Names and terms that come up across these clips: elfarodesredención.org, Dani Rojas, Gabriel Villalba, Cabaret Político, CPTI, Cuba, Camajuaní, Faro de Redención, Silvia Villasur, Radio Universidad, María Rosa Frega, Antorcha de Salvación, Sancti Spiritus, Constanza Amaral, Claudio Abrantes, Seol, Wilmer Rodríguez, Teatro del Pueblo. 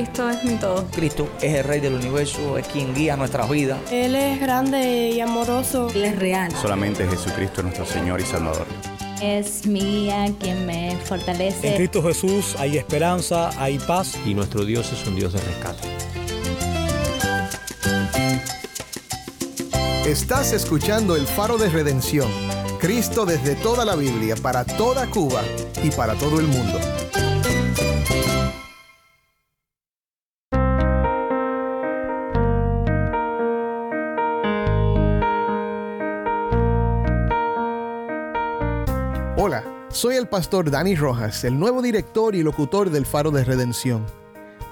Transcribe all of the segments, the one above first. Cristo es mi todo. Cristo es el Rey del universo, es quien guía nuestras vidas. Él es grande y amoroso. Él es real. Solamente Jesucristo es nuestro Señor y Salvador. Es mi guía quien me fortalece. En Cristo Jesús hay esperanza, hay paz. Y nuestro Dios es un Dios de rescate. Estás escuchando el Faro de Redención. Cristo desde toda la Biblia, para toda Cuba y para todo el mundo. Hola, soy el pastor Dani Rojas, el nuevo director y locutor del Faro de Redención.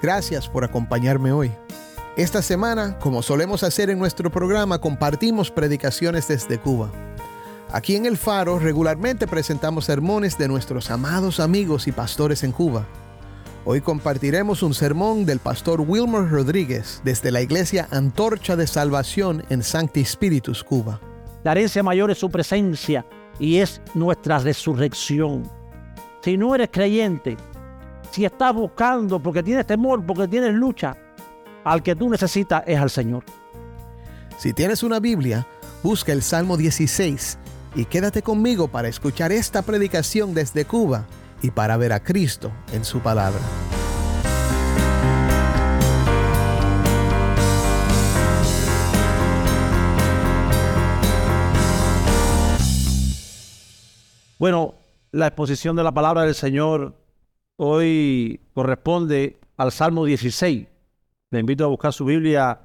Gracias por acompañarme hoy. Esta semana, como solemos hacer en nuestro programa, compartimos predicaciones desde Cuba. Aquí en El Faro regularmente presentamos sermones de nuestros amados amigos y pastores en Cuba. Hoy compartiremos un sermón del pastor Wilmer Rodríguez desde la iglesia Antorcha de Salvación en Sancti Spiritus, Cuba. La herencia mayor es su presencia y es nuestra resurrección. Si no eres creyente, si estás buscando porque tienes temor, porque tienes lucha, al que tú necesitas es al Señor. Si tienes una Biblia, busca el Salmo 16 y quédate conmigo para escuchar esta predicación desde Cuba y para ver a Cristo en su palabra. Bueno, la exposición de la palabra del Señor hoy corresponde al Salmo 16. Le invito a buscar su Biblia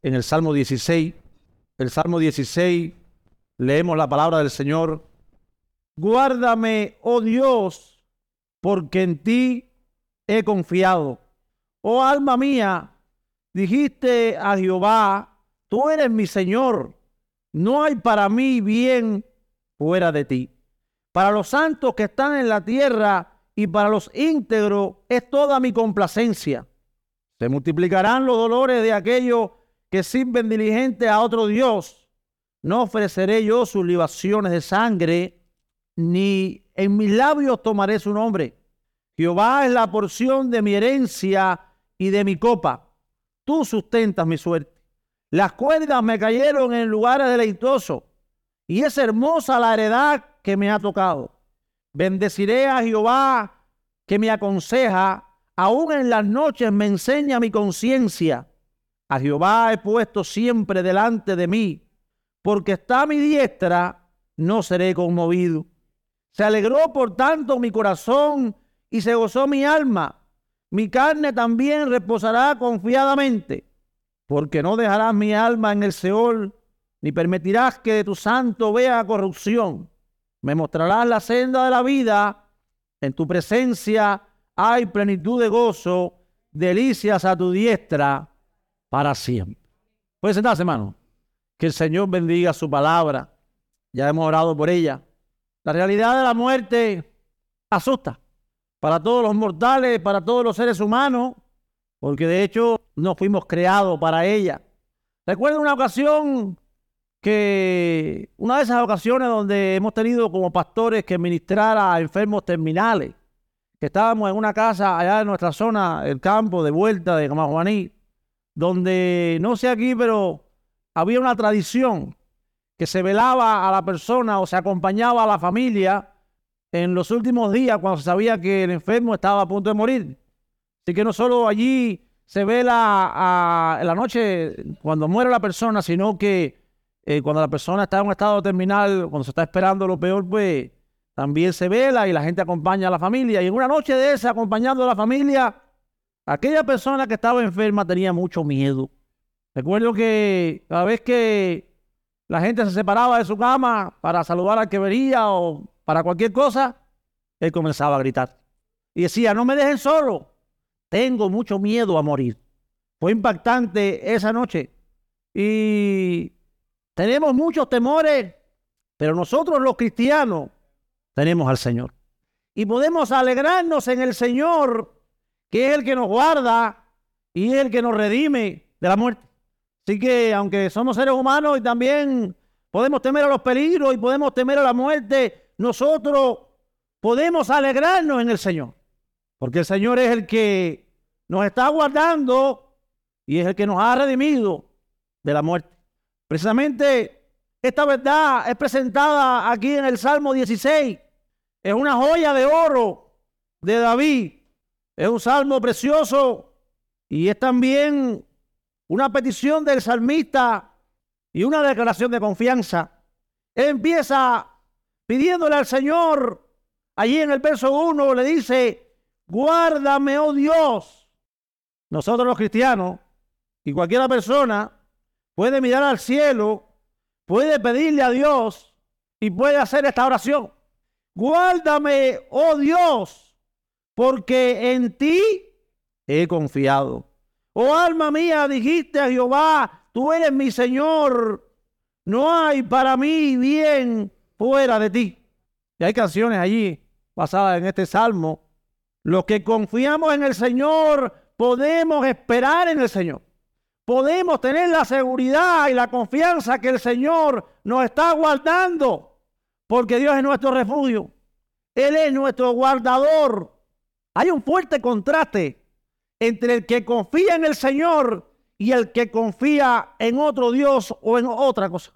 en el Salmo 16. El Salmo 16, leemos la palabra del Señor. Guárdame, oh Dios, porque en ti he confiado. Oh alma mía, dijiste a Jehová, tú eres mi Señor. No hay para mí bien fuera de ti. Para los santos que están en la tierra y para los íntegros es toda mi complacencia. Se multiplicarán los dolores de aquellos que sirven diligente a otro Dios. No ofreceré yo sus libaciones de sangre, ni en mis labios tomaré su nombre. Jehová es la porción de mi herencia y de mi copa. Tú sustentas mi suerte. Las cuerdas me cayeron en lugares deleitosos, y es hermosa la heredad que me ha tocado. Bendeciré a Jehová que me aconseja. Aún en las noches me enseña mi conciencia. A Jehová he puesto siempre delante de mí, porque está a mi diestra, no seré conmovido. Se alegró por tanto mi corazón y se gozó mi alma. Mi carne también reposará confiadamente, porque no dejarás mi alma en el Seol, ni permitirás que de tu santo vea corrupción. Me mostrarás la senda de la vida, en tu presencia hay plenitud de gozo, delicias a tu diestra para siempre. Pueden sentarse, hermano. Que el Señor bendiga su palabra. Ya hemos orado por ella. La realidad de la muerte asusta para todos los mortales, para todos los seres humanos, porque de hecho no fuimos creados para ella. Recuerdo una ocasión que, una de esas ocasiones donde hemos tenido como pastores que ministrar a enfermos terminales, que estábamos en una casa allá en nuestra zona, el campo de vuelta de Camajuaní, donde, no sé aquí, pero había una tradición que se velaba a la persona o se acompañaba a la familia en los últimos días cuando se sabía que el enfermo estaba a punto de morir. Así que no solo allí se vela en la noche cuando muere la persona, sino que cuando la persona está en un estado terminal, cuando se está esperando lo peor, pues también se vela y la gente acompaña a la familia. Y en una noche de esa, acompañando a la familia, aquella persona que estaba enferma tenía mucho miedo. Recuerdo que cada vez que la gente se separaba de su cama para saludar al que venía o para cualquier cosa, él comenzaba a gritar. Y decía, no me dejen solo, tengo mucho miedo a morir. Fue impactante esa noche. Y tenemos muchos temores, pero nosotros los cristianos tenemos al Señor. Y podemos alegrarnos en el Señor, que es el que nos guarda y es el que nos redime de la muerte. Así que, aunque somos seres humanos y también podemos temer a los peligros y podemos temer a la muerte, nosotros podemos alegrarnos en el Señor, porque el Señor es el que nos está guardando y es el que nos ha redimido de la muerte. Precisamente esta verdad es presentada aquí en el Salmo 16. Es una joya de oro de David. Es un salmo precioso y es también una petición del salmista y una declaración de confianza. Él empieza pidiéndole al Señor, allí en el verso 1 le dice, guárdame, oh Dios. Nosotros los cristianos y cualquier persona puede mirar al cielo, puede pedirle a Dios y puede hacer esta oración. Guárdame, oh Dios, porque en ti he confiado. Oh alma mía, dijiste a Jehová, tú eres mi Señor, no hay para mí bien fuera de ti. Y hay canciones allí basadas en este salmo. Los que confiamos en el Señor podemos esperar en el Señor. Podemos tener la seguridad y la confianza que el Señor nos está guardando, porque Dios es nuestro refugio. Él es nuestro guardador. Hay un fuerte contraste entre el que confía en el Señor y el que confía en otro Dios o en otra cosa.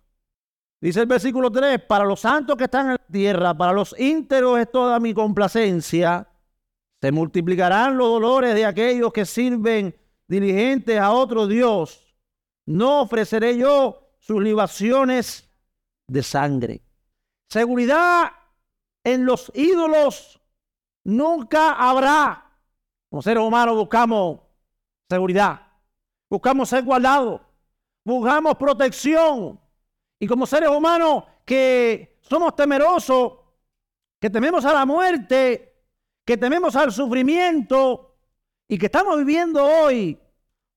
Dice el versículo 3, para los santos que están en la tierra, para los íntegros es toda mi complacencia. Se multiplicarán los dolores de aquellos que sirven diligentes a otro Dios. No ofreceré yo sus libaciones de sangre. Seguridad en los ídolos nunca habrá. Como seres humanos buscamos seguridad, buscamos ser guardados, buscamos protección. Y como seres humanos que somos temerosos, que tememos a la muerte, que tememos al sufrimiento y que estamos viviendo hoy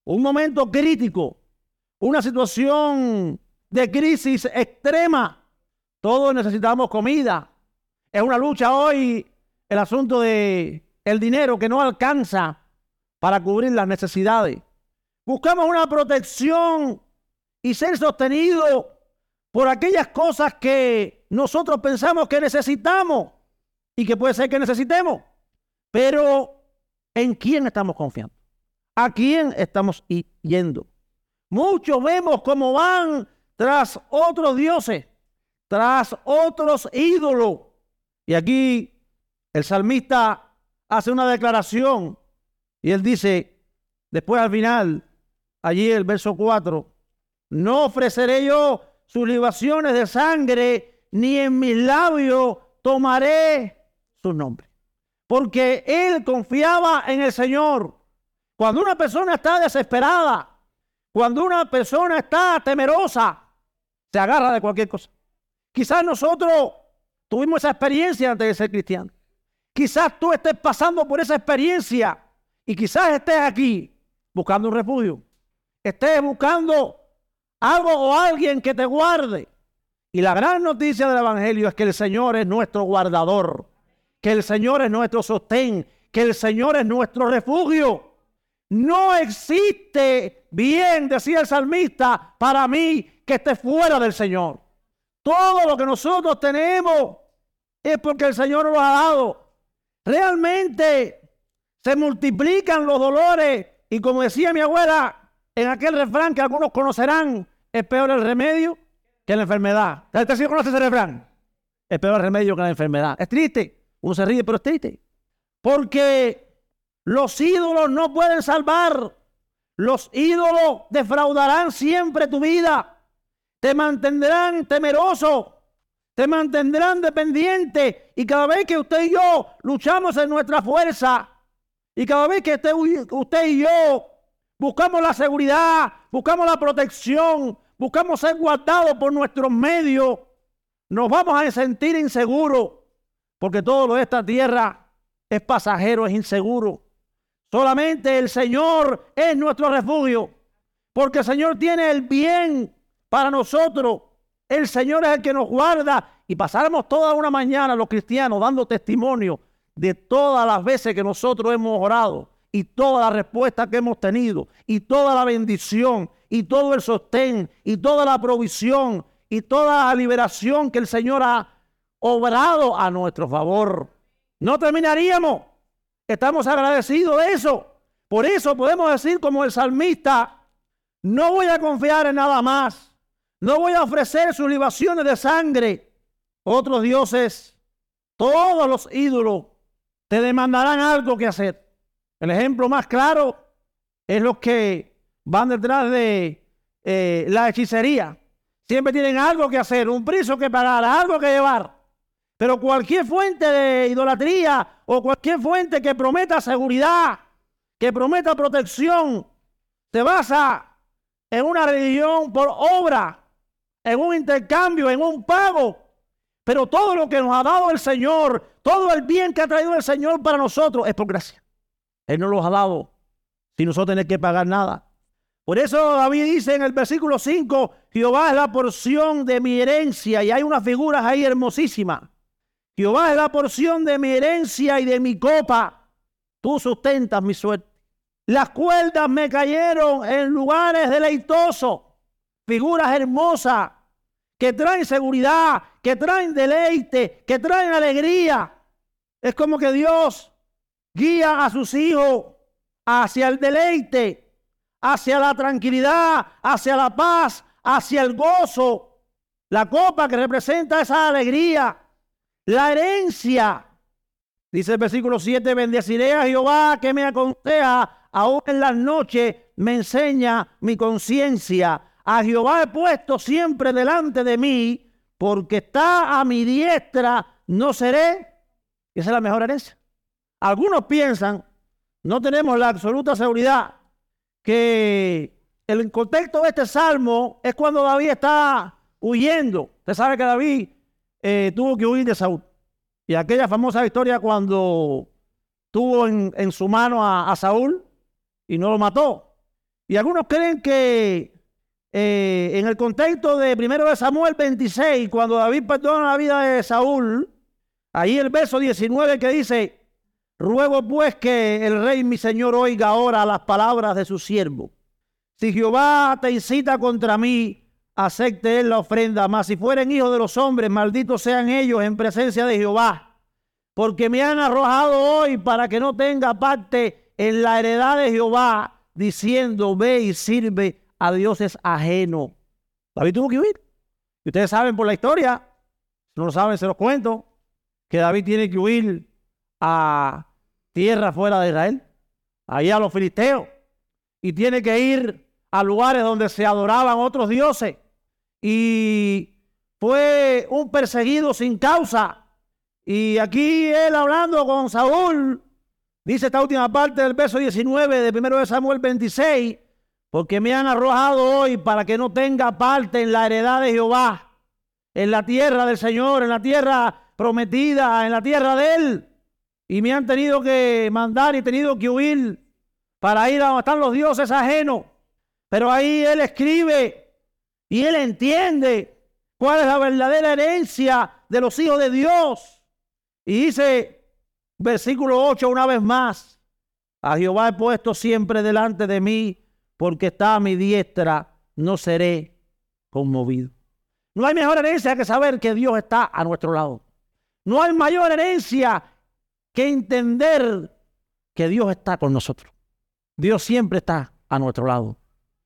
un momento crítico, una situación de crisis extrema. Todos necesitamos comida. Es una lucha hoy el asunto del dinero que no alcanza para cubrir las necesidades. Buscamos una protección y ser sostenidos por aquellas cosas que nosotros pensamos que necesitamos y que puede ser que necesitemos. Pero ¿en quién estamos confiando? ¿A quién estamos yendo? Muchos vemos cómo van tras otros dioses, tras otros ídolos. Y aquí el salmista hace una declaración y él dice, después al final, allí el verso 4, no ofreceré yo sus libaciones de sangre, ni en mis labios tomaré su nombre. Porque él confiaba en el Señor. Cuando una persona está desesperada, cuando una persona está temerosa, se agarra de cualquier cosa. Quizás nosotros tuvimos esa experiencia antes de ser cristianos. Quizás tú estés pasando por esa experiencia y quizás estés aquí buscando un refugio. Estés buscando algo o alguien que te guarde. Y la gran noticia del Evangelio es que el Señor es nuestro guardador, que el Señor es nuestro sostén, que el Señor es nuestro refugio. No existe bien, decía el salmista, para mí que esté fuera del Señor. Todo lo que nosotros tenemos es porque el Señor nos ha dado. Realmente se multiplican los dolores y como decía mi abuela en aquel refrán que algunos conocerán, es peor el remedio que la enfermedad. ¿Usted sí conoce ese refrán? Es peor el remedio que la enfermedad. Es triste, uno se ríe pero es triste. Porque los ídolos no pueden salvar, los ídolos defraudarán siempre tu vida, te mantendrán temeroso. Te mantendrán dependiente y cada vez que usted y yo luchamos en nuestra fuerza y cada vez que usted y yo buscamos la seguridad, buscamos la protección, buscamos ser guardados por nuestros medios, nos vamos a sentir inseguros porque todo lo de esta tierra es pasajero, es inseguro. Solamente el Señor es nuestro refugio porque el Señor tiene el bien para nosotros. El Señor es el que nos guarda y pasaremos toda una mañana los cristianos dando testimonio de todas las veces que nosotros hemos orado y todas las respuestas que hemos tenido y toda la bendición y todo el sostén y toda la provisión y toda la liberación que el Señor ha obrado a nuestro favor. No terminaríamos. Estamos agradecidos de eso Por eso podemos decir como el salmista: no voy a confiar en nada más, no voy a ofrecer sus libaciones de sangre. Otros dioses, todos los ídolos, te demandarán algo que hacer. El ejemplo más claro es los que van detrás de la hechicería. Siempre tienen algo que hacer, un precio que pagar, algo que llevar. Pero cualquier fuente de idolatría o cualquier fuente que prometa seguridad, que prometa protección, se basa en una religión por obra, en un intercambio, en un pago. Pero todo lo que nos ha dado el Señor, todo el bien que ha traído el Señor para nosotros, es por gracia. Él no los ha dado sin nosotros tener que pagar nada. Por eso David dice en el versículo 5, Jehová es la porción de mi herencia. Y hay unas figuras ahí hermosísimas. Jehová es la porción de mi herencia y de mi copa. Tú sustentas mi suerte. Las cuerdas me cayeron en lugares deleitosos. Figuras hermosas que traen seguridad, que traen deleite, que traen alegría. Es como que Dios guía a sus hijos hacia el deleite, hacia la tranquilidad, hacia la paz, hacia el gozo. La copa que representa esa alegría, la herencia. Dice el versículo 7, bendeciré a Jehová que me aconseja, aún en las noches me enseña mi conciencia. A Jehová he puesto siempre delante de mí, porque está a mi diestra, no seré. Esa es la mejor herencia. Algunos piensan, no tenemos la absoluta seguridad, que el contexto de este salmo es cuando David está huyendo. Usted sabe que David tuvo que huir de Saúl. Y aquella famosa historia cuando tuvo en su mano a Saúl y no lo mató. Y algunos creen que en el contexto de 1 Samuel 26, cuando David perdona la vida de Saúl, ahí el verso 19 que dice: ruego pues que el rey mi señor oiga ahora las palabras de su siervo. Si Jehová te incita contra mí, acepte él la ofrenda. Mas si fueren hijos de los hombres, malditos sean ellos en presencia de Jehová, porque me han arrojado hoy para que no tenga parte en la heredad de Jehová, diciendo: ve y sirve a dioses ajenos. David tuvo que huir. Y ustedes saben por la historia, si no lo saben se los cuento, que David tiene que huir a tierra fuera de Israel, allá a los filisteos, y tiene que ir a lugares donde se adoraban otros dioses, y fue un perseguido sin causa. Y aquí él, hablando con Saúl, dice esta última parte del verso 19 de 1 Samuel 26, porque me han arrojado hoy para que no tenga parte en la heredad de Jehová, en la tierra del Señor, en la tierra prometida, en la tierra de Él. Y me han tenido que mandar y tenido que huir para ir a donde están los dioses ajenos. Pero ahí Él escribe y Él entiende cuál es la verdadera herencia de los hijos de Dios. Y dice, versículo 8 una vez más, a Jehová he puesto siempre delante de mí, porque está a mi diestra, no seré conmovido. No hay mejor herencia que saber que Dios está a nuestro lado. No hay mayor herencia que entender que Dios está con nosotros. Dios siempre está a nuestro lado.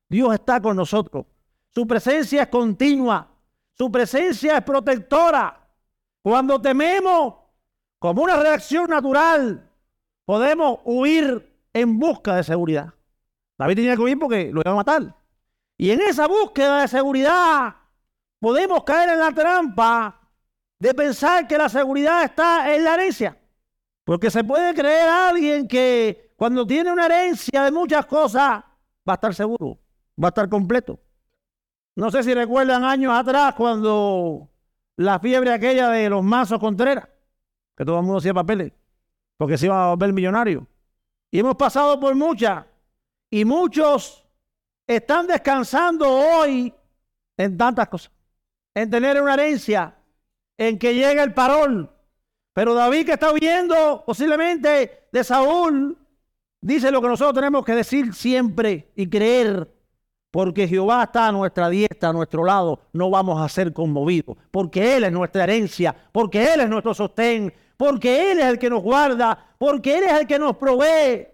Dios está con nosotros. Su presencia es continua. Su presencia es protectora. Cuando tememos, como una reacción natural, podemos huir en busca de seguridad. David tenía que huir porque lo iba a matar. Y en esa búsqueda de seguridad podemos caer en la trampa de pensar que la seguridad está en la herencia. Porque se puede creer a alguien que cuando tiene una herencia de muchas cosas va a estar seguro, va a estar completo. No sé si recuerdan años atrás cuando la fiebre aquella de los mazos Contreras, que todo el mundo hacía papeles porque se iba a volver millonario. Y hemos pasado por muchas. Y muchos están descansando hoy en tantas cosas, en tener una herencia, en que llegue el parol. Pero David, que está huyendo posiblemente de Saúl, dice lo que nosotros tenemos que decir siempre y creer, porque Jehová está a nuestra diestra, a nuestro lado, no vamos a ser conmovidos, porque Él es nuestra herencia, porque Él es nuestro sostén, porque Él es el que nos guarda, porque Él es el que nos provee.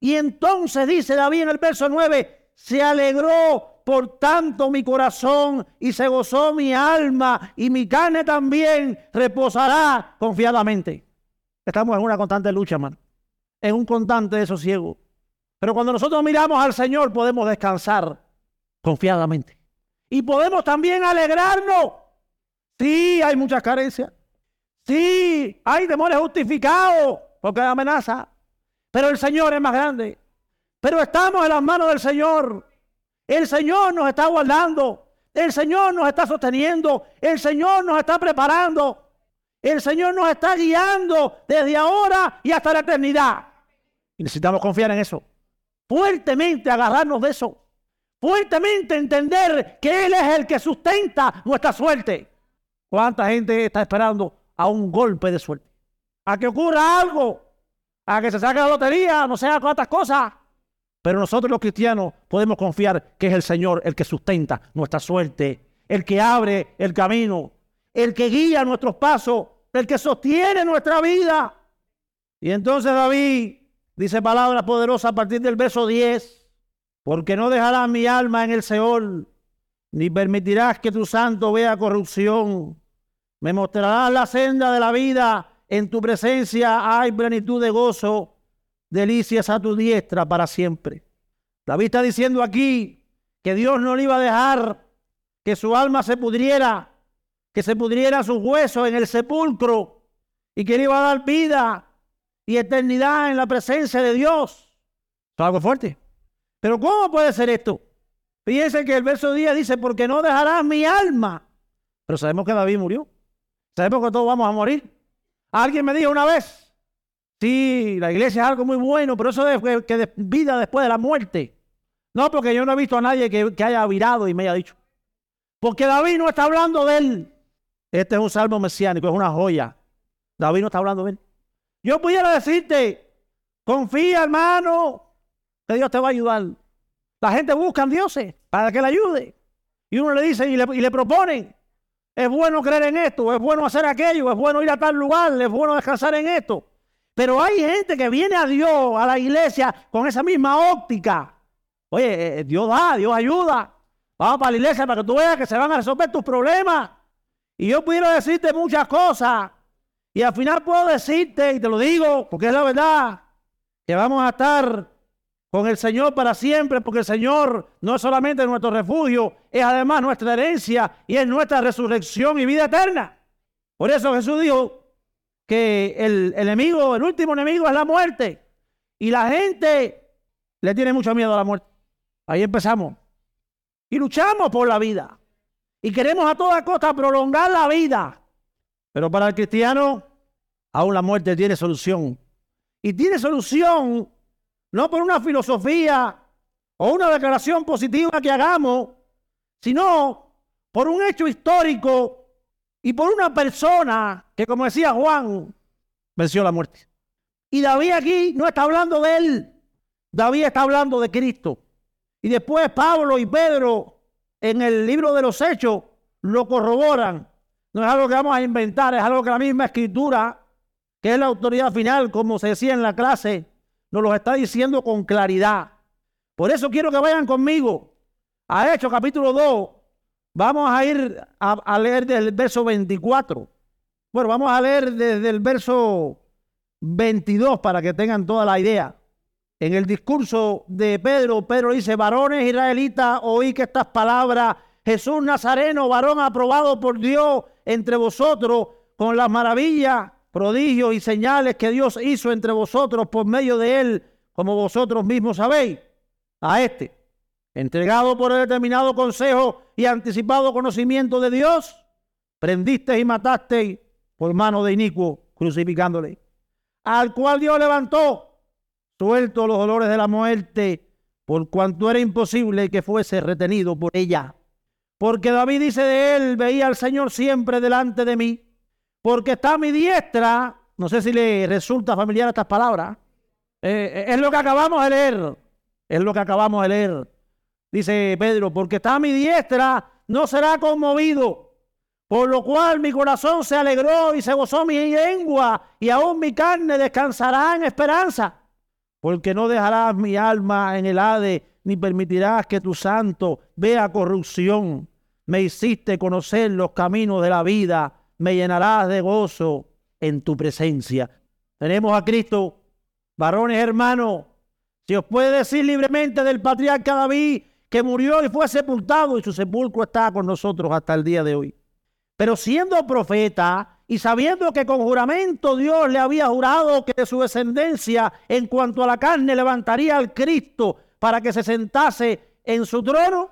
Y entonces dice David en el verso 9, se alegró por tanto mi corazón y se gozó mi alma y mi carne también reposará confiadamente. Estamos en una constante lucha, hermano, en un constante de sosiego. Pero cuando nosotros miramos al Señor podemos descansar confiadamente. Y podemos también alegrarnos. Sí, hay muchas carencias. Sí, hay temores justificados porque hay amenaza. Pero el Señor es más grande. Pero estamos en las manos del Señor. El Señor nos está guardando. El Señor nos está sosteniendo. El Señor nos está preparando. El Señor nos está guiando desde ahora y hasta la eternidad. Y necesitamos confiar en eso. Fuertemente agarrarnos de eso. Fuertemente entender que Él es el que sustenta nuestra suerte. ¿Cuánta gente está esperando a un golpe de suerte? A que ocurra algo. A que se saque la lotería, no sé a cuántas cosas. Pero nosotros los cristianos podemos confiar que es el Señor el que sustenta nuestra suerte, el que abre el camino, el que guía nuestros pasos, el que sostiene nuestra vida. Y entonces David dice palabras poderosas a partir del verso 10. Porque no dejarás mi alma en el Seol, ni permitirás que tu santo vea corrupción. Me mostrarás la senda de la vida. En tu presencia hay plenitud de gozo, delicias a tu diestra para siempre. David está diciendo aquí que Dios no le iba a dejar que su alma se pudriera, que se pudrieran sus huesos en el sepulcro y que le iba a dar vida y eternidad en la presencia de Dios. Eso es algo fuerte. Pero ¿cómo puede ser esto? Fíjense que el verso 10 dice, porque no dejarás mi alma. Pero sabemos que David murió. Sabemos que todos vamos a morir. Alguien me dijo una vez, sí, la iglesia es algo muy bueno, pero eso es que vida después de la muerte. No, porque yo no he visto a nadie que haya virado y me haya dicho. Porque David no está hablando de él. Este es un salmo mesiánico, es una joya. David no está hablando de él. Yo pudiera decirte, confía, hermano, que Dios te va a ayudar. La gente busca a dioses para que le ayude. Y uno le dice y le proponen. Es bueno creer en esto, es bueno hacer aquello, es bueno ir a tal lugar, es bueno descansar en esto. Pero hay gente que viene a Dios, a la iglesia, con esa misma óptica. Oye, Dios da, Dios ayuda. Vamos para la iglesia para que tú veas que se van a resolver tus problemas. Y yo pudiera decirte muchas cosas. Y al final puedo decirte, y te lo digo, porque es la verdad, que vamos a estar con el Señor para siempre, porque el Señor no es solamente nuestro refugio, es además nuestra herencia y es nuestra resurrección y vida eterna. Por eso Jesús dijo que el último enemigo es la muerte. Y la gente le tiene mucho miedo a la muerte. Ahí empezamos. Y luchamos por la vida. Y queremos a toda costa prolongar la vida. Pero para el cristiano, aún la muerte tiene solución. Y tiene solución no por una filosofía o una declaración positiva que hagamos, sino por un hecho histórico y por una persona que, como decía Juan, venció la muerte. Y David aquí no está hablando de él, David está hablando de Cristo. Y después Pablo y Pedro en el libro de los Hechos lo corroboran. No es algo que vamos a inventar, es algo que la misma Escritura, que es la autoridad final, como se decía en la clase, nos lo está diciendo con claridad. Por eso quiero que vayan conmigo a Hechos capítulo 2. Vamos a ir a leer desde el verso 24. Bueno, vamos a leer desde el verso 22 para que tengan toda la idea. En el discurso de Pedro, Pedro dice, varones israelitas, oí que estas palabras, Jesús Nazareno, varón aprobado por Dios entre vosotros, con las maravillas, prodigios y señales que Dios hizo entre vosotros por medio de él, como vosotros mismos sabéis, a este, entregado por el determinado consejo y anticipado conocimiento de Dios, prendisteis y matasteis por mano de inicuo, crucificándole, al cual Dios levantó, suelto los dolores de la muerte, por cuanto era imposible que fuese retenido por ella. Porque David dice de él, veía al Señor siempre delante de mí, porque está a mi diestra. No sé si le resulta familiar estas palabras. Es lo que acabamos de leer. Es lo que acabamos de leer. Dice Pedro, porque está a mi diestra, no será conmovido. Por lo cual mi corazón se alegró y se gozó mi lengua, y aún mi carne descansará en esperanza. porque no dejarás mi alma en el Hades, ni permitirás que tu santo vea corrupción. Me hiciste conocer los caminos de la vida, me llenarás de gozo en tu presencia. Tenemos a Cristo. Varones, hermanos, si os puede decir libremente del patriarca David, que murió y fue sepultado, y su sepulcro está con nosotros hasta el día de hoy. Pero siendo profeta y sabiendo que con juramento Dios le había jurado que de su descendencia, en cuanto a la carne, levantaría al Cristo para que se sentase en su trono,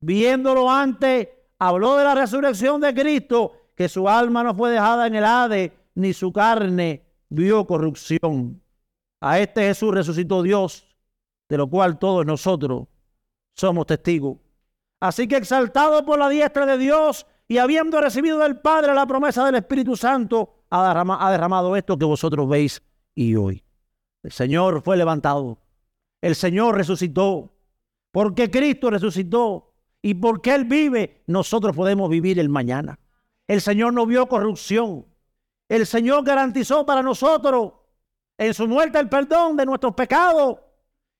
viéndolo antes, habló de la resurrección de Cristo, que su alma no fue dejada en el Hades, ni su carne vio corrupción. A este Jesús resucitó Dios, de lo cual todos nosotros somos testigos. Así que exaltado por la diestra de Dios y habiendo recibido del Padre la promesa del Espíritu Santo, ha derramado esto que vosotros veis y oís. El Señor fue levantado. El Señor resucitó. Porque Cristo resucitó y porque Él vive, nosotros podemos vivir el mañana. El Señor no vio corrupción. El Señor garantizó para nosotros en su muerte el perdón de nuestros pecados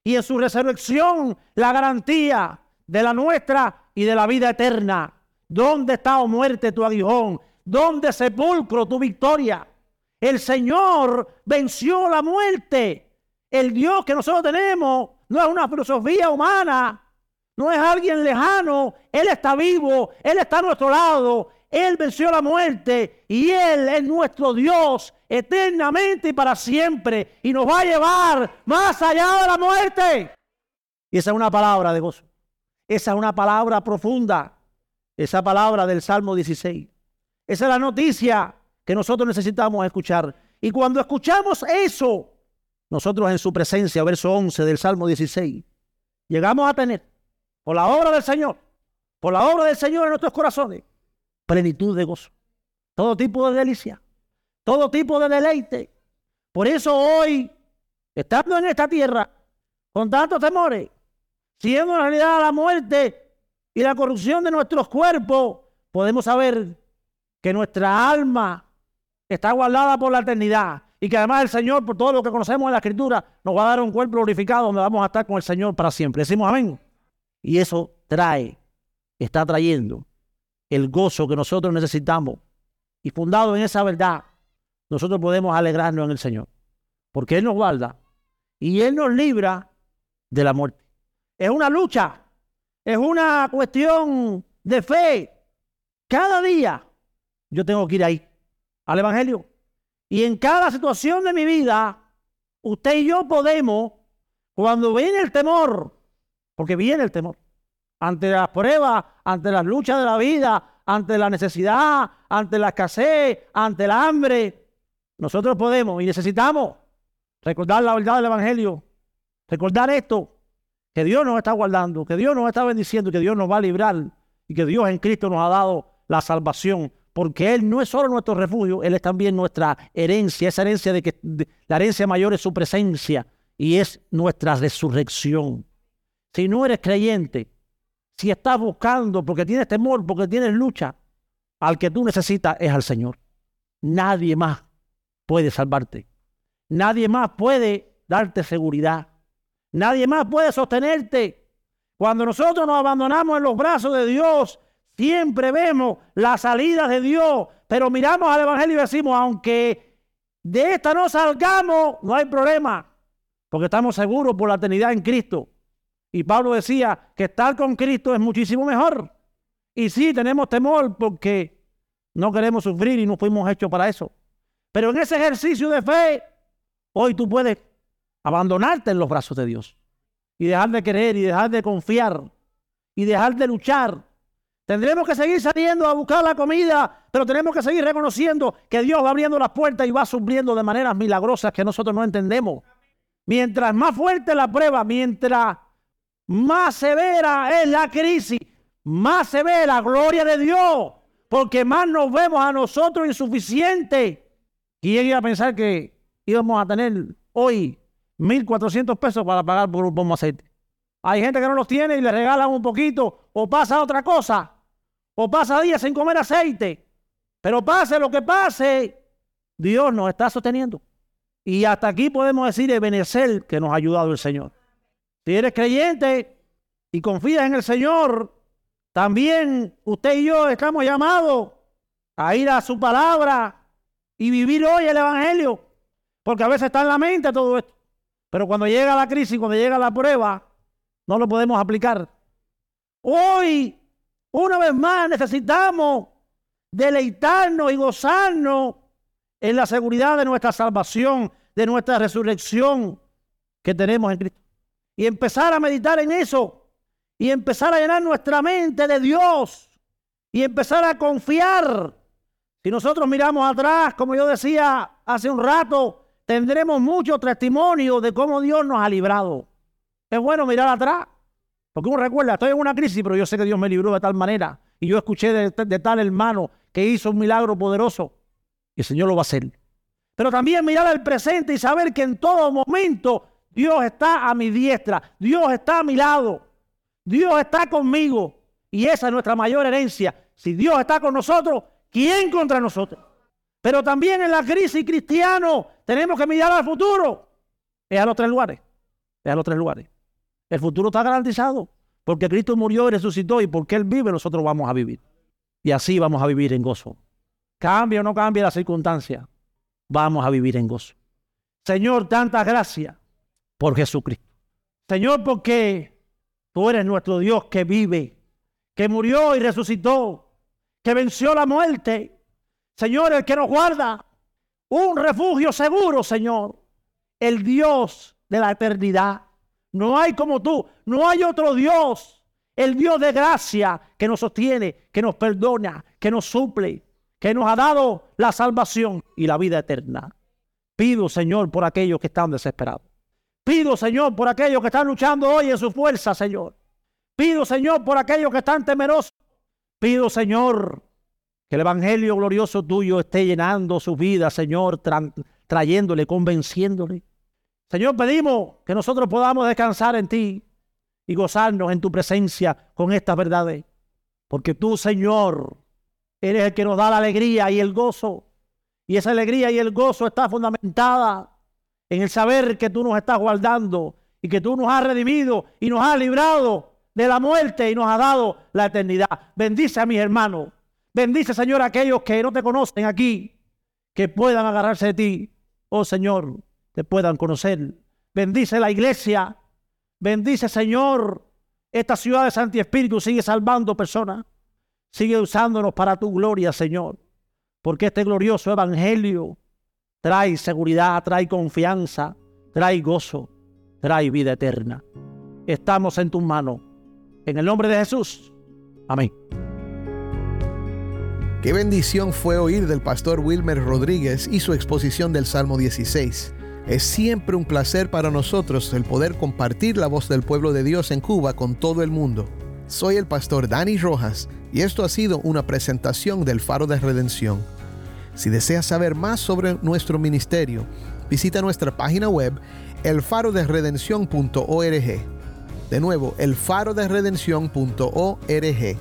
y en su resurrección la garantía de la nuestra y de la vida eterna. ¿Dónde está, oh muerte, tu aguijón? ¿Dónde, sepulcro, tu victoria? El Señor venció la muerte. El Dios que nosotros tenemos no es una filosofía humana, no es alguien lejano. Él está vivo, Él está a nuestro lado. Él venció la muerte y Él es nuestro Dios eternamente y para siempre. Y nos va a llevar más allá de la muerte. Y esa es una palabra de gozo. Esa es una palabra profunda. Esa palabra del Salmo 16. Esa es la noticia que nosotros necesitamos escuchar. Y cuando escuchamos eso, nosotros en su presencia, verso 11 del Salmo 16, llegamos a tener, por la obra del Señor, por la obra del Señor en nuestros corazones, plenitud de gozo, todo tipo de delicia, todo tipo de deleite. Por eso hoy, estando en esta tierra, con tantos temores, siendo en realidad la muerte y la corrupción de nuestros cuerpos, podemos saber que nuestra alma está guardada por la eternidad y que además el Señor, por todo lo que conocemos en la Escritura, nos va a dar un cuerpo glorificado donde vamos a estar con el Señor para siempre. Decimos amén. Y eso está trayendo el gozo que nosotros necesitamos, y fundado en esa verdad, nosotros podemos alegrarnos en el Señor, porque Él nos guarda y Él nos libra de la muerte. Es una lucha, es una cuestión de fe. Cada día yo tengo que ir ahí, al Evangelio, y en cada situación de mi vida, usted y yo podemos, cuando viene el temor, porque viene el temor, ante las pruebas, ante las luchas de la vida, ante la necesidad, ante la escasez, ante el hambre. Nosotros podemos y necesitamos recordar la verdad del Evangelio, recordar esto, que Dios nos está guardando, que Dios nos está bendiciendo, que Dios nos va a librar y que Dios en Cristo nos ha dado la salvación, porque Él no es solo nuestro refugio, Él es también nuestra herencia, esa herencia la herencia mayor es su presencia y es nuestra resurrección. Si no eres creyente, si estás buscando porque tienes temor, porque tienes lucha, al que tú necesitas es al Señor. Nadie más puede salvarte. Nadie más puede darte seguridad. Nadie más puede sostenerte. Cuando nosotros nos abandonamos en los brazos de Dios, siempre vemos la salida de Dios, pero miramos al Evangelio y decimos, aunque de esta no salgamos, no hay problema, porque estamos seguros por la eternidad en Cristo. Y Pablo decía que estar con Cristo es muchísimo mejor. Y sí, tenemos temor porque no queremos sufrir y no fuimos hechos para eso. Pero en ese ejercicio de fe, hoy tú puedes abandonarte en los brazos de Dios. Y dejar de querer, y dejar de confiar, y dejar de luchar. Tendremos que seguir saliendo a buscar la comida, pero tenemos que seguir reconociendo que Dios va abriendo las puertas y va supliendo de maneras milagrosas que nosotros no entendemos. Mientras más fuerte la prueba, mientras más severa es la crisis, más severa, gloria de Dios, porque más nos vemos a nosotros insuficientes. ¿Quién iba a pensar que íbamos a tener hoy 1.400 pesos para pagar por un pomo aceite? Hay gente que no los tiene y le regalan un poquito, o pasa otra cosa, o pasa días sin comer aceite. Pero pase lo que pase, Dios nos está sosteniendo. Y hasta aquí podemos decir el benecer que nos ha ayudado el Señor. Si eres creyente y confías en el Señor, también usted y yo estamos llamados a ir a su palabra y vivir hoy el Evangelio. Porque a veces está en la mente todo esto. Pero cuando llega la crisis, cuando llega la prueba, no lo podemos aplicar. Hoy, una vez más, necesitamos deleitarnos y gozarnos en la seguridad de nuestra salvación, de nuestra resurrección que tenemos en Cristo. Y empezar a meditar en eso. Y empezar a llenar nuestra mente de Dios. Y empezar a confiar. Si nosotros miramos atrás, como yo decía hace un rato, tendremos muchos testimonios de cómo Dios nos ha librado. Es bueno mirar atrás. Porque uno recuerda, estoy en una crisis, pero yo sé que Dios me libró de tal manera. Y yo escuché de tal hermano que hizo un milagro poderoso. Y el Señor lo va a hacer. Pero también mirar al presente y saber que en todo momento Dios está a mi diestra. Dios está a mi lado. Dios está conmigo. Y esa es nuestra mayor herencia. Si Dios está con nosotros, ¿quién contra nosotros? Pero también en la crisis, cristiano, tenemos que mirar al futuro. Es a los tres lugares. Es a los tres lugares. El futuro está garantizado. Porque Cristo murió y resucitó. Y porque Él vive, nosotros vamos a vivir. Y así vamos a vivir en gozo. Cambie o no cambie la circunstancia, vamos a vivir en gozo. Señor, tantas gracias por Jesucristo. Señor, porque tú eres nuestro Dios que vive, que murió y resucitó, que venció la muerte. Señor, el que nos guarda, un refugio seguro, Señor, el Dios de la eternidad. No hay como tú, no hay otro Dios, el Dios de gracia que nos sostiene, que nos perdona, que nos suple, que nos ha dado la salvación y la vida eterna. Pido, Señor, por aquellos que están desesperados. Pido, Señor, por aquellos que están luchando hoy en su fuerza, Señor. Pido, Señor, por aquellos que están temerosos. Pido, Señor, que el Evangelio glorioso tuyo esté llenando su vida, Señor, trayéndole, convenciéndole. Señor, pedimos que nosotros podamos descansar en ti y gozarnos en tu presencia con estas verdades. Porque tú, Señor, eres el que nos da la alegría y el gozo. Y esa alegría y el gozo está fundamentada en el saber que tú nos estás guardando y que tú nos has redimido y nos has librado de la muerte y nos has dado la eternidad. Bendice a mis hermanos. Bendice, Señor, a aquellos que no te conocen aquí, que puedan agarrarse de ti. Oh, Señor, te puedan conocer. Bendice la iglesia. Bendice, Señor, esta ciudad de Sancti Spiritus. Sigue salvando personas. Sigue usándonos para tu gloria, Señor, porque este glorioso evangelio trae seguridad, trae confianza, trae gozo, trae vida eterna. Estamos en tus manos. En el nombre de Jesús. Amén. Qué bendición fue oír del pastor Wilmer Rodríguez y su exposición del Salmo 16. Es siempre un placer para nosotros el poder compartir la voz del pueblo de Dios en Cuba con todo el mundo. Soy el pastor Dani Rojas y esto ha sido una presentación del Faro de Redención. Si deseas saber más sobre nuestro ministerio, visita nuestra página web elfarodesredención.org. De nuevo, elfarodesredención.org.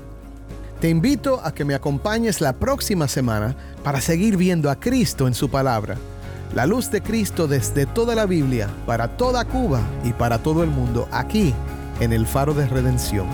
Te invito a que me acompañes la próxima semana para seguir viendo a Cristo en su palabra. La luz de Cristo desde toda la Biblia, para toda Cuba y para todo el mundo, aquí en el Faro de Redención.